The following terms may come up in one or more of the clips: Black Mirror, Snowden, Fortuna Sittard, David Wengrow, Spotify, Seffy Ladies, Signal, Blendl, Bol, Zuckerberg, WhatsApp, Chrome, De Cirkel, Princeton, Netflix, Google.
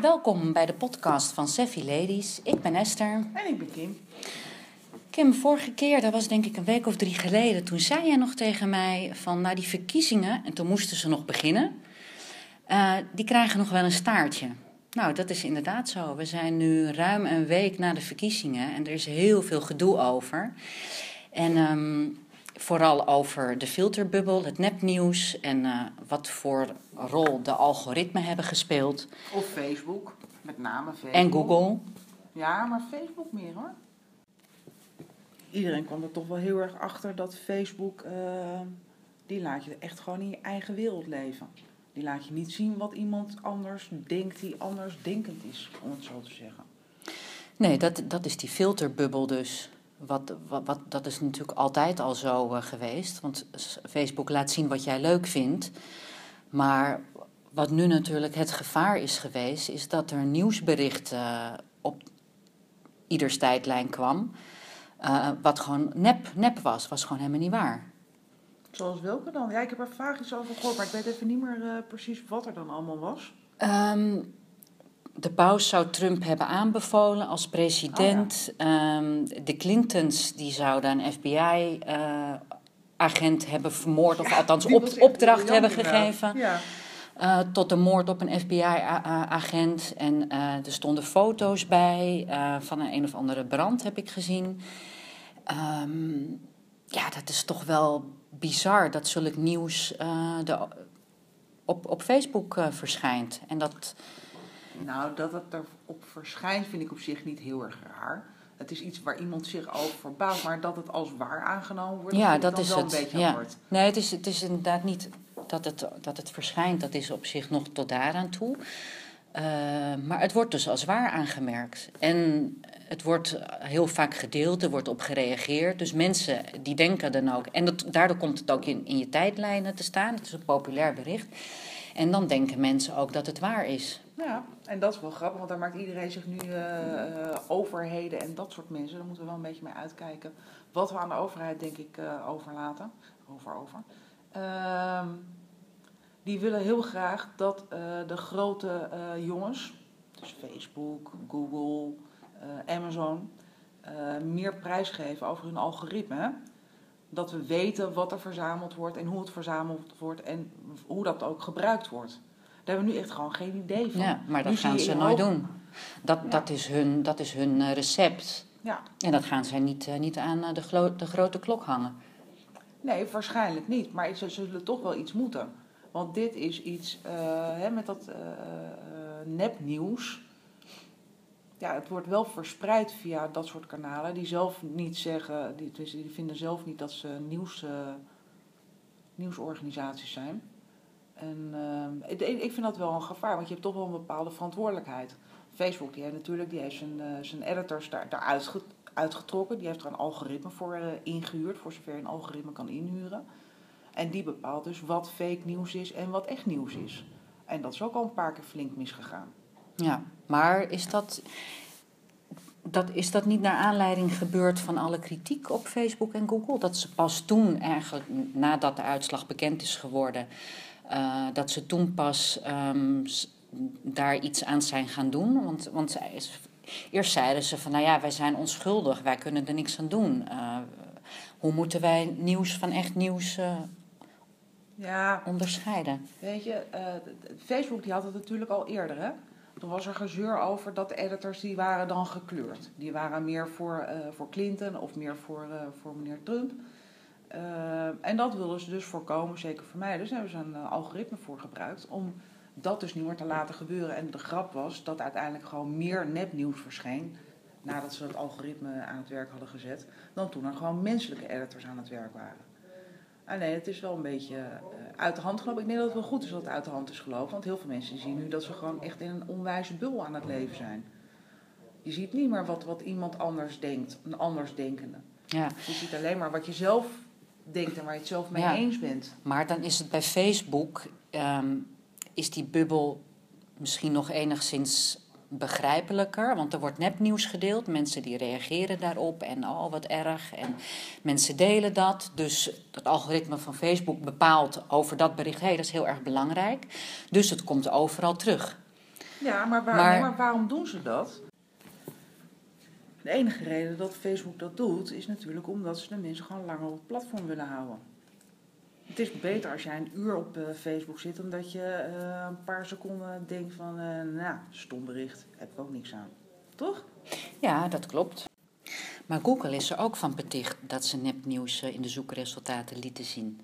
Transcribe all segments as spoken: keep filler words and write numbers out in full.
Welkom bij de podcast van Seffy Ladies. Ik ben Esther. En ik ben Kim. Kim, vorige keer, dat was denk ik een week of drie geleden, toen zei jij nog tegen mij van nou die verkiezingen, en toen moesten ze nog beginnen, uh, die krijgen nog wel een staartje. Nou, dat is inderdaad zo. We zijn nu ruim een week na de verkiezingen en er is heel veel gedoe over. En um, vooral over de filterbubbel, het nepnieuws en uh, wat voor rol de algoritmen hebben gespeeld. Of Facebook, met name Facebook. En Google. Ja, maar Facebook meer hoor. Iedereen kwam er toch wel heel erg achter dat Facebook, uh, die laat je echt gewoon in je eigen wereld leven. Die laat je niet zien wat iemand anders denkt die anders denkend is, om het zo te zeggen. Nee, dat, dat is die filterbubbel dus. Wat, wat, wat, dat is natuurlijk altijd al zo uh, geweest. Want Facebook laat zien wat jij leuk vindt. Maar wat nu natuurlijk het gevaar is geweest, is dat er nieuwsberichten uh, op ieders tijdlijn kwam. Uh, wat gewoon nep, nep was, was gewoon helemaal niet waar. Zoals welke dan? Ja, ik heb er vaak iets over gehoord, maar ik weet even niet meer uh, precies wat er dan allemaal was. Um, de paus zou Trump hebben aanbevolen als president. Oh, ja. um, de Clintons die zouden een F B I-agent uh, hebben vermoord, of ja, althans op, opdracht hebben gegeven. Ja. Uh, tot de moord op een F B I-agent. En uh, er stonden foto's bij uh, van een, een of andere brand, heb ik gezien. Um, ja, dat is toch wel bizar dat zulk nieuws uh, de, op, op Facebook uh, verschijnt. En dat... Nou, dat het erop verschijnt vind ik op zich niet heel erg raar. Het is iets waar iemand zich over verbaast, maar dat het als waar aangenomen wordt, ja, dat is wel het. Een beetje ja. Hard. Nee, het is, het is inderdaad niet... Dat het, dat het verschijnt, dat is op zich nog tot daaraan toe. Uh, maar het wordt dus als waar aangemerkt. En het wordt heel vaak gedeeld, er wordt op gereageerd. Dus mensen die denken dan ook... En dat, daardoor komt het ook in, in je tijdlijnen te staan. Het is een populair bericht. En dan denken mensen ook dat het waar is. Ja, en dat is wel grappig, want daar maakt iedereen zich nu uh, uh, overheden en dat soort mensen. Daar moeten we wel een beetje mee uitkijken. Wat we aan de overheid, denk ik, uh, overlaten. Over, over. Uh, die willen heel graag dat uh, de grote uh, jongens, dus Facebook, Google, uh, Amazon, uh, meer prijs geven over hun algoritme. Dat we weten wat er verzameld wordt en hoe het verzameld wordt en hoe dat ook gebruikt wordt. Daar hebben we nu echt gewoon geen idee van. Ja, maar dat nu gaan ze nooit hoog... doen. Dat, ja. dat is hun, dat is hun uh, recept. Ja. En dat gaan zij niet, uh, niet aan uh, de, glo- de grote klok hangen. Nee, waarschijnlijk niet. Maar ze zullen toch wel iets moeten. Want dit is iets uh, hè, met dat uh, nepnieuws. Ja, het wordt wel verspreid via dat soort kanalen. Die zelf niet zeggen, die, die vinden zelf niet dat ze nieuws, uh, nieuwsorganisaties zijn. En uh, ik, ik vind dat wel een gevaar, want je hebt toch wel een bepaalde verantwoordelijkheid. Facebook, die heeft natuurlijk die heeft zijn, uh, zijn editors daar, daaruit getrokken. uitgetrokken. Die heeft er een algoritme voor uh, ingehuurd, voor zover een algoritme kan inhuren. En die bepaalt dus wat fake nieuws is en wat echt nieuws is. En dat is ook al een paar keer flink misgegaan. Ja, maar is dat, dat, is dat niet naar aanleiding gebeurd van alle kritiek op Facebook en Google? Dat ze pas toen eigenlijk, nadat de uitslag bekend is geworden, uh, dat ze toen pas um, daar iets aan zijn gaan doen? Want, want zij is... Eerst zeiden ze van, nou ja, wij zijn onschuldig, wij kunnen er niks aan doen. Uh, hoe moeten wij nieuws van echt nieuws uh, ja, onderscheiden? Weet je, uh, Facebook die had het natuurlijk al eerder, hè? Toen was er gezeur over dat de editors, die waren dan gekleurd. Die waren meer voor, uh, voor Clinton of meer voor, uh, voor meneer Trump. Uh, en dat wilden ze dus voorkomen, zeker voor mij. Dus daar hebben ze een uh, algoritme voor gebruikt om... dat dus niet meer te laten gebeuren. En de grap was dat uiteindelijk gewoon meer nepnieuws verscheen... nadat ze dat algoritme aan het werk hadden gezet... dan toen er gewoon menselijke editors aan het werk waren. Alleen, het is wel een beetje uh, uit de hand gelopen. Ik denk dat het wel goed is dat het uit de hand is gelopen... want heel veel mensen zien nu dat ze gewoon echt in een onwijze bubbel aan het leven zijn. Je ziet niet meer wat, wat iemand anders denkt, een andersdenkende. Ja. Je ziet alleen maar wat je zelf denkt en waar je het zelf mee ja. eens bent. Maar dan is het bij Facebook... Um... is die bubbel misschien nog enigszins begrijpelijker? Want er wordt nepnieuws gedeeld. Mensen die reageren daarop en oh, wat erg. En mensen delen dat. Dus het algoritme van Facebook bepaalt over dat bericht... hé, hey, dat is heel erg belangrijk. Dus het komt overal terug. Ja, maar, waar, maar... maar waarom doen ze dat? De enige reden dat Facebook dat doet, is natuurlijk omdat ze de mensen gewoon langer op het platform willen houden. Het is beter als jij een uur op uh, Facebook zit, dan dat je uh, een paar seconden denkt van, uh, nou, stom bericht, heb ik ook niks aan. Toch? Ja, dat klopt. Maar Google is er ook van beticht dat ze nepnieuws in de zoekresultaten lieten zien.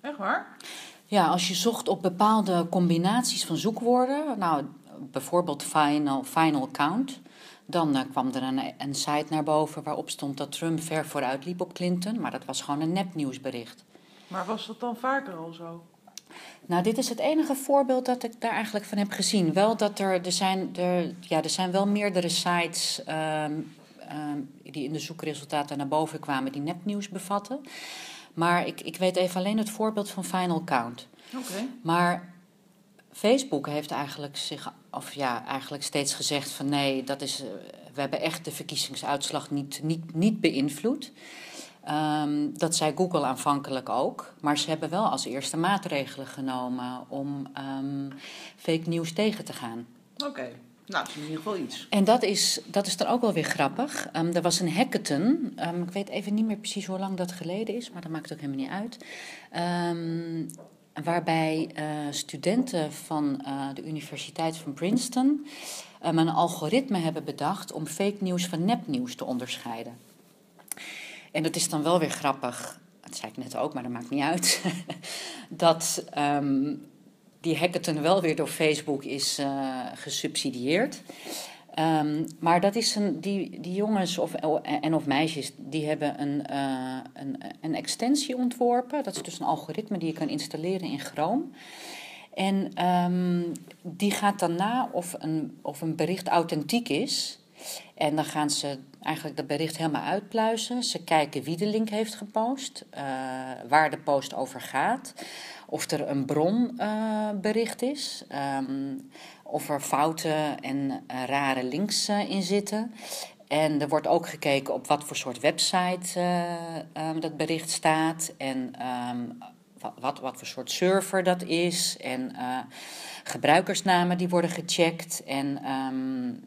Echt waar? Ja, als je zocht op bepaalde combinaties van zoekwoorden, nou, bijvoorbeeld final, final count, dan uh, kwam er een, een site naar boven waarop stond dat Trump ver vooruit liep op Clinton, maar dat was gewoon een nepnieuwsbericht. Maar was dat dan vaker al zo? Nou, dit is het enige voorbeeld dat ik daar eigenlijk van heb gezien. Wel dat er, er, zijn, er, ja, er zijn wel meerdere sites um, um, die in de zoekresultaten naar boven kwamen die nepnieuws bevatten. Maar ik, ik weet even alleen het voorbeeld van Final Count. Oké. Okay. Maar Facebook heeft eigenlijk, zich, of ja, eigenlijk steeds gezegd van nee, dat is, we hebben echt de verkiezingsuitslag niet, niet, niet beïnvloed. Um, dat zei Google aanvankelijk ook, maar ze hebben wel als eerste maatregelen genomen om um, fake nieuws tegen te gaan. Oké, okay. Nou, dat is in ieder geval iets. En dat is, dat is dan ook wel weer grappig. Um, er was een hackathon, um, ik weet even niet meer precies hoe lang dat geleden is, maar dat maakt ook helemaal niet uit. Um, waarbij uh, studenten van uh, de Universiteit van Princeton um, een algoritme hebben bedacht om fake nieuws van nepnieuws te onderscheiden. En dat is dan wel weer grappig, dat zei ik net ook, maar dat maakt niet uit, dat um, die hackathon wel weer door Facebook is uh, gesubsidieerd. Um, maar dat is een, die, die jongens of, en of meisjes, die hebben een, uh, een, een extensie ontworpen. Dat is dus een algoritme die je kan installeren in Chrome. En um, die gaat dan na of een, of een bericht authentiek is. En dan gaan ze eigenlijk dat bericht helemaal uitpluizen. Ze kijken wie de link heeft gepost, uh, waar de post over gaat, of er een bronbericht uh, is, um, of er fouten en uh, rare links uh, in zitten. En er wordt ook gekeken op wat voor soort website uh, um, dat bericht staat en um, wat, wat, wat voor soort server dat is. En uh, gebruikersnamen die worden gecheckt en... Um,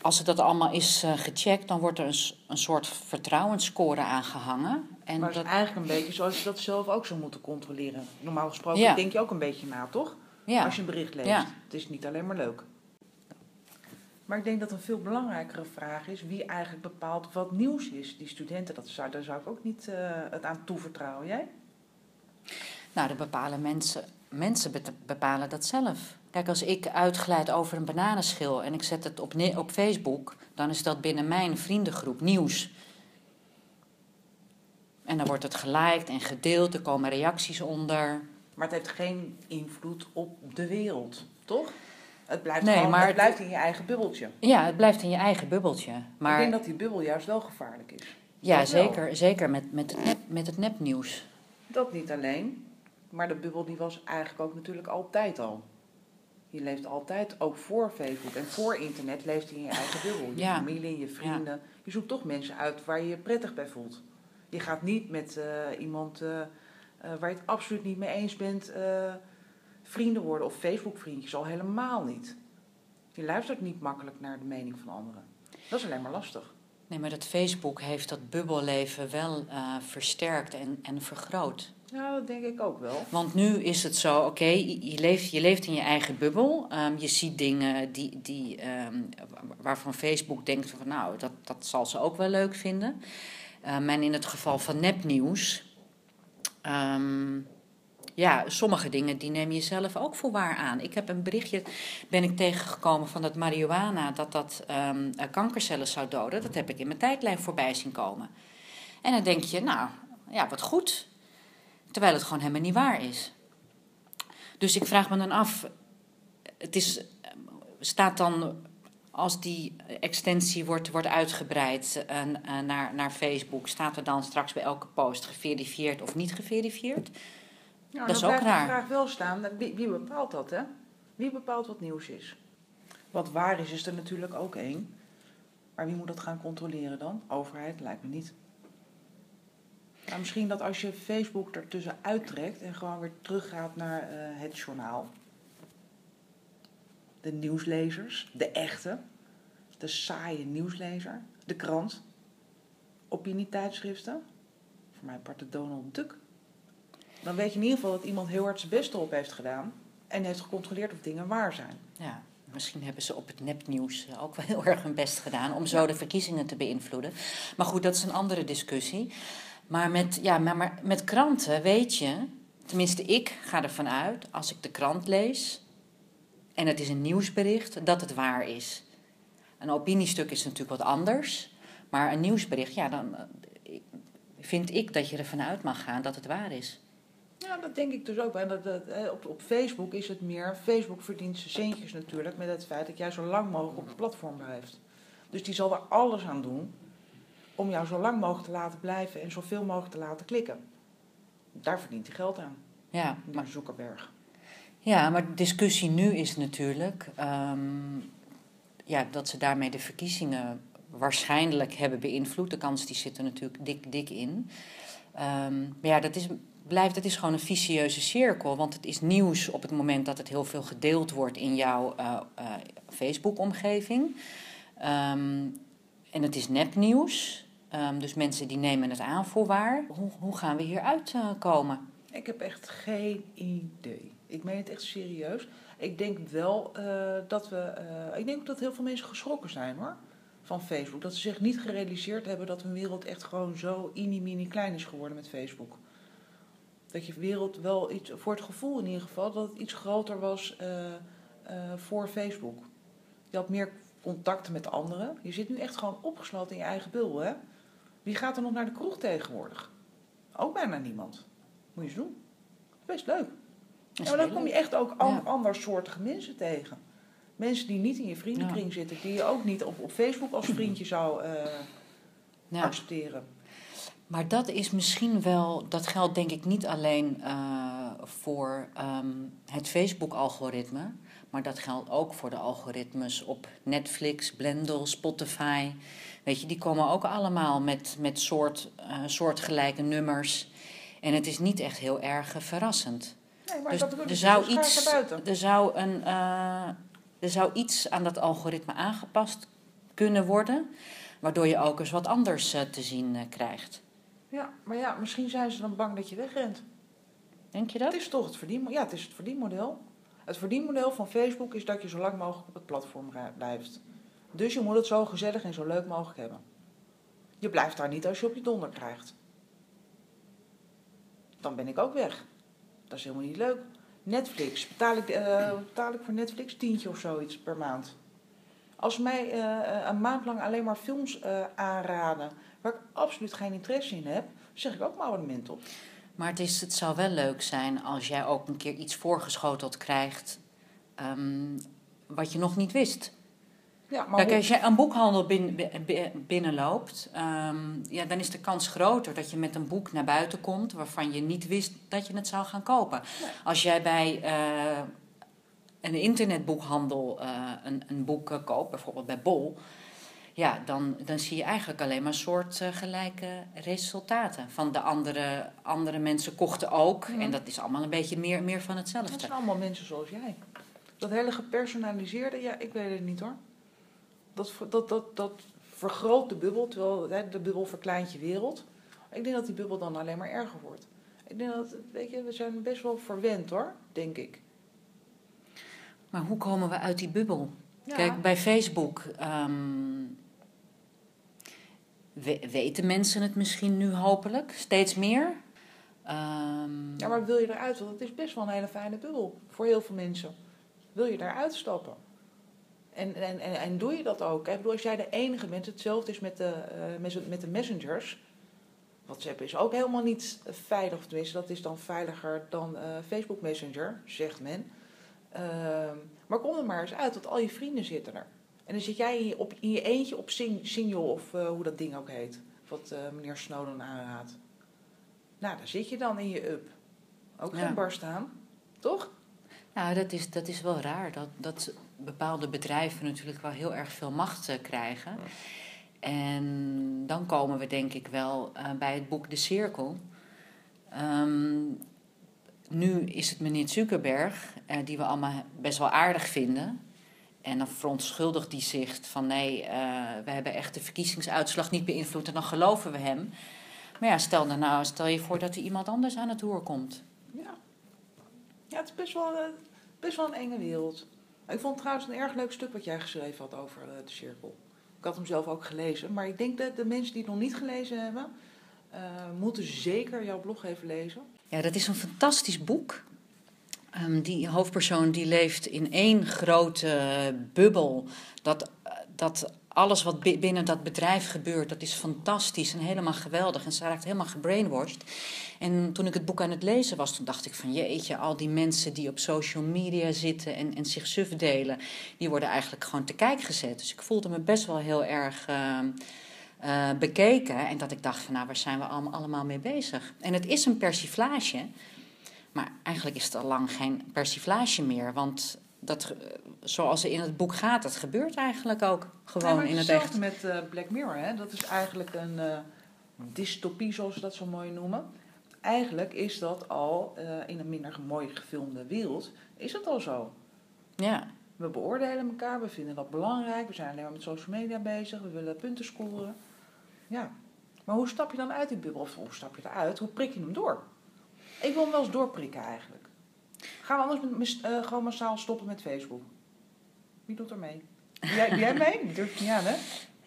Als het dat allemaal is uh, gecheckt, dan wordt er een, een soort vertrouwensscore aangehangen. En maar dat is eigenlijk een beetje zoals je dat zelf ook zou moeten controleren. Normaal gesproken ja. Denk je ook een beetje na, toch? Ja. Als je een bericht leest. Ja. Het is niet alleen maar leuk. Maar ik denk dat een veel belangrijkere vraag is wie eigenlijk bepaalt wat nieuws is. Die studenten, dat zou, daar zou ik ook niet uh, het aan toevertrouwen. Jij? Nou, dat bepalen mensen. Mensen bepalen dat zelf. Kijk, als ik uitglijd over een bananenschil en ik zet het op, ne- op Facebook... dan is dat binnen mijn vriendengroep nieuws. En dan wordt het geliked en gedeeld, er komen reacties onder. Maar het heeft geen invloed op de wereld, toch? Het blijft, nee, gewoon, maar het blijft in je eigen bubbeltje. Ja, het blijft in je eigen bubbeltje. Maar ik denk dat die bubbel juist wel gevaarlijk is. Ja, dat zeker, wel. zeker met, met, het nep, met het nepnieuws. Dat niet alleen... Maar de bubbel die was eigenlijk ook natuurlijk altijd al. Je leeft altijd, ook voor Facebook en voor internet, leeft je in je eigen bubbel. Je ja. familie, je vrienden. Ja. Je zoekt toch mensen uit waar je je prettig bij voelt. Je gaat niet met uh, iemand uh, uh, waar je het absoluut niet mee eens bent uh, vrienden worden. Of Facebook vriendjes, al helemaal niet. Je luistert niet makkelijk naar de mening van anderen. Dat is alleen maar lastig. Nee, maar dat Facebook heeft dat bubbelleven wel uh, versterkt en, en vergroot. Ja, dat denk ik ook wel. Want nu is het zo, oké, okay, je, leeft, je leeft in je eigen bubbel. Um, je ziet dingen die, die, um, waarvan Facebook denkt van nou, dat, dat zal ze ook wel leuk vinden. Um, en in het geval van nepnieuws, um, ja, sommige dingen die neem je zelf ook voor waar aan. Ik heb een berichtje, ben ik tegengekomen van dat marihuana, dat dat um, kankercellen zou doden. Dat heb ik in mijn tijdlijn voorbij zien komen. En dan denk je, nou, ja, wat goed. Terwijl het gewoon helemaal niet waar is. Dus ik vraag me dan af... Het is, staat dan, als die extensie wordt, wordt uitgebreid uh, naar, naar Facebook... staat er dan straks bij elke post geverifieerd of niet geverifieerd? Nou, dat is ook raar. Dan blijft de vraag wel staan, wie, wie bepaalt dat, hè? Wie bepaalt wat nieuws is? Wat waar is, is er natuurlijk ook één. Maar wie moet dat gaan controleren dan? Overheid lijkt me niet... Nou, misschien dat als je Facebook ertussen uittrekt en gewoon weer teruggaat naar uh, het journaal. de nieuwslezers, de echte, de saaie nieuwslezer, de krant, opinietijdschriften, voor mijn part de Donald Duck. Dan weet je in ieder geval dat iemand heel hard zijn best op heeft gedaan en heeft gecontroleerd of dingen waar zijn. Ja. Misschien hebben ze op het nepnieuws ook wel heel erg hun best gedaan om zo de verkiezingen te beïnvloeden. Maar goed, dat is een andere discussie. Maar met, ja, maar, maar met kranten weet je, tenminste ik ga ervan uit, als ik de krant lees en het is een nieuwsbericht, dat het waar is. Een opiniestuk is natuurlijk wat anders, maar een nieuwsbericht, ja, dan vind ik dat je ervan uit mag gaan dat het waar is. Ja, dat denk ik dus ook. En dat, dat, op, op Facebook is het meer... Facebook verdient zijn centjes natuurlijk met het feit dat jij zo lang mogelijk op het platform blijft. Dus die zal er alles aan doen om jou zo lang mogelijk te laten blijven en zoveel mogelijk te laten klikken. Daar verdient hij geld aan. Ja, maar Zuckerberg. Ja, maar de discussie nu is natuurlijk um, ja, dat ze daarmee de verkiezingen waarschijnlijk hebben beïnvloed. De kans die zit er natuurlijk dik, dik in. Um, maar ja, dat is... Blijft, het is gewoon een vicieuze cirkel. Want het is nieuws op het moment dat het heel veel gedeeld wordt in jouw uh, uh, Facebook-omgeving. Um, en het is nepnieuws. Um, dus mensen die nemen het aan voor waar. Hoe, hoe gaan we hieruit uh, komen? Ik heb echt geen idee. Ik meen het echt serieus. Ik denk wel uh, dat we... Uh, ik denk ook dat heel veel mensen geschrokken zijn hoor van Facebook. Dat ze zich niet gerealiseerd hebben dat hun wereld echt gewoon zo inimini klein is geworden met Facebook. Dat je wereld wel iets, voor het gevoel in ieder geval, dat het iets groter was uh, uh, voor Facebook. Je had meer contacten met anderen. Je zit nu echt gewoon opgesloten in je eigen bubbel, hè? Wie gaat er nog naar de kroeg tegenwoordig? Ook bijna niemand. Moet je eens doen. Best leuk. Ja, maar dan kom je echt ook an- ja. andersoortige mensen tegen. Mensen die niet in je vriendenkring ja. zitten, die je ook niet op, op Facebook als vriendje zou uh, ja. accepteren. Maar dat is misschien wel, dat geldt denk ik niet alleen uh, voor um, het Facebook-algoritme, maar dat geldt ook voor de algoritmes op Netflix, Blendl, Spotify. Weet je, die komen ook allemaal met, met soort, uh, soortgelijke nummers. En het is niet echt heel erg uh, verrassend. Nee, maar dus dat er, zou iets, er, zou een, uh, er zou iets aan dat algoritme aangepast kunnen worden, waardoor je ook eens wat anders uh, te zien uh, krijgt. Ja, maar ja, misschien zijn ze dan bang dat je wegrent. Denk je dat? Het is toch het verdienmodel. Ja, het is het verdienmodel. Het verdienmodel van Facebook is dat je zo lang mogelijk op het platform blijft. Dus je moet het zo gezellig en zo leuk mogelijk hebben. Je blijft daar niet als je op je donder krijgt. Dan ben ik ook weg. Dat is helemaal niet leuk. Netflix. Betaal ik, uh, betaal ik voor Netflix tientje of zoiets per maand. Als mij uh, een maand lang alleen maar films uh, aanraden waar ik absoluut geen interesse in heb, zeg ik ook mijn abonnement op. Maar het, is, het zou wel leuk zijn als jij ook een keer iets voorgeschoteld krijgt um, wat je nog niet wist. Ja, maar Kijk, hoe... als jij een boekhandel bin, binnenloopt, um, ja, dan is de kans groter dat je met een boek naar buiten komt waarvan je niet wist dat je het zou gaan kopen. Nee. Als jij bij... Uh, een internetboekhandel uh, een, een boek uh, koopt, bijvoorbeeld bij Bol, ja, dan, dan zie je eigenlijk alleen maar soortgelijke uh, resultaten. Van de andere, andere mensen kochten ook, ja. En dat is allemaal een beetje meer, meer van hetzelfde. Dat zijn allemaal mensen zoals jij. Dat hele gepersonaliseerde, ja, ik weet het niet hoor. Dat, dat, dat, dat vergroot de bubbel, terwijl hè, de bubbel verkleint je wereld. Ik denk dat die bubbel dan alleen maar erger wordt. Ik denk dat, weet je, we zijn best wel verwend hoor, denk ik. Maar hoe komen we uit die bubbel? Ja. Kijk, bij Facebook um, we, weten mensen het misschien nu hopelijk steeds meer. Um, ja, maar wil je eruit? Want het is best wel een hele fijne bubbel voor heel veel mensen. Wil je eruit stappen? En, en, en, en doe je dat ook? Ik bedoel, als jij de enige bent, hetzelfde is met de, uh, met, met de messengers. WhatsApp is ook helemaal niet veilig. Tenminste, dat is dan veiliger dan uh, Facebook Messenger, zegt men. Uh, maar kom er maar eens uit, want al je vrienden zitten er. En dan zit jij in je, op, in je eentje op sing, Signal of uh, hoe dat ding ook heet. Wat uh, meneer Snowden aanraadt. Nou, daar zit je dan in je up. Ook geen ja. barst aan, toch? Nou, dat is, dat is wel raar. Dat, dat bepaalde bedrijven natuurlijk wel heel erg veel macht uh, krijgen. Ja. En dan komen we denk ik wel uh, bij het boek De Cirkel. Um, Nu is het meneer Zuckerberg, eh, die we allemaal best wel aardig vinden. En dan verontschuldigt hij zich van nee, uh, we hebben echt de verkiezingsuitslag niet beïnvloed en dan geloven we hem. Maar ja, stel, nou, stel je voor dat er iemand anders aan het roer komt. Ja, ja het is best wel, uh, best wel een enge wereld. Ik vond trouwens een erg leuk stuk wat jij geschreven had over uh, De Cirkel. Ik had hem zelf ook gelezen, maar ik denk dat de mensen die het nog niet gelezen hebben, uh, moeten zeker jouw blog even lezen. Ja, dat is een fantastisch boek. Um, die hoofdpersoon die leeft in één grote bubbel. Dat, dat alles wat b- binnen dat bedrijf gebeurt, dat is fantastisch en helemaal geweldig. En ze raakt helemaal gebrainwashed. En toen ik het boek aan het lezen was, toen dacht ik van jeetje, al die mensen die op social media zitten en, en zich suf delen, die worden eigenlijk gewoon te kijk gezet. Dus ik voelde me best wel heel erg uh, uh, bekeken. En dat ik dacht van nou, waar zijn we allemaal mee bezig? En het is een persiflage. Maar eigenlijk is het al lang geen persiflage meer. Want dat, zoals er in het boek gaat, dat gebeurt eigenlijk ook gewoon ja, het in het echt. Het met uh, Black Mirror, hè? Dat is eigenlijk een uh, dystopie, zoals ze dat zo mooi noemen. Eigenlijk is dat al uh, in een minder mooi gefilmde wereld, is het al zo. Ja. We beoordelen elkaar, we vinden dat belangrijk. We zijn alleen maar met social media bezig, we willen punten scoren. Ja. Maar hoe stap je dan uit die bubbel? Of hoe stap je eruit? Hoe prik je hem door? Ik wil hem wel eens doorprikken eigenlijk. Gaan we anders mis, uh, gewoon massaal stoppen met Facebook? Wie doet er mee? Jij, jij mee? Dat durf je niet aan, hè?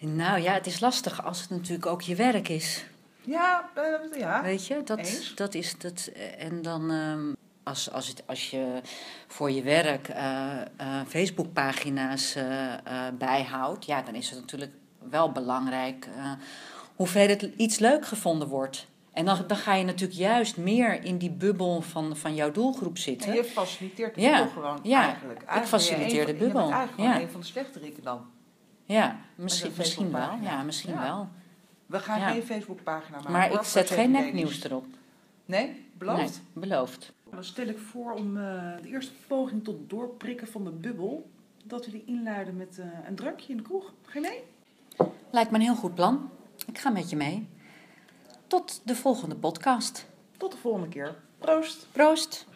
Nou ja, het is lastig als het natuurlijk ook je werk is. Ja, uh, ja. Weet je, dat, dat is dat. En dan uh, als, als, het, als je voor je werk uh, uh, Facebookpagina's uh, uh, bijhoudt, ja, dan is het natuurlijk wel belangrijk uh, hoeveel het iets leuk gevonden wordt. En dan, dan ga je natuurlijk juist meer in die bubbel van, van jouw doelgroep zitten. En je faciliteert de ja, bubbel gewoon ja, eigenlijk. eigenlijk. Ik faciliteer de bubbel. Je bent eigenlijk ja. gewoon een van de slechteriken dan. Ja, misschien, misschien wel. Ja, misschien ja. wel. We gaan ja. geen Facebookpagina maken. Maar ik zet geen nepnieuws erop. Nee? Beloofd? Nee, beloofd. Dan stel ik voor om uh, de eerste poging tot doorprikken van de bubbel, dat we die inluiden met uh, een drankje in de kroeg. Ga je mee? Lijkt me een heel goed plan. Ik ga met je mee. Tot de volgende podcast. Tot de volgende keer. Proost. Proost.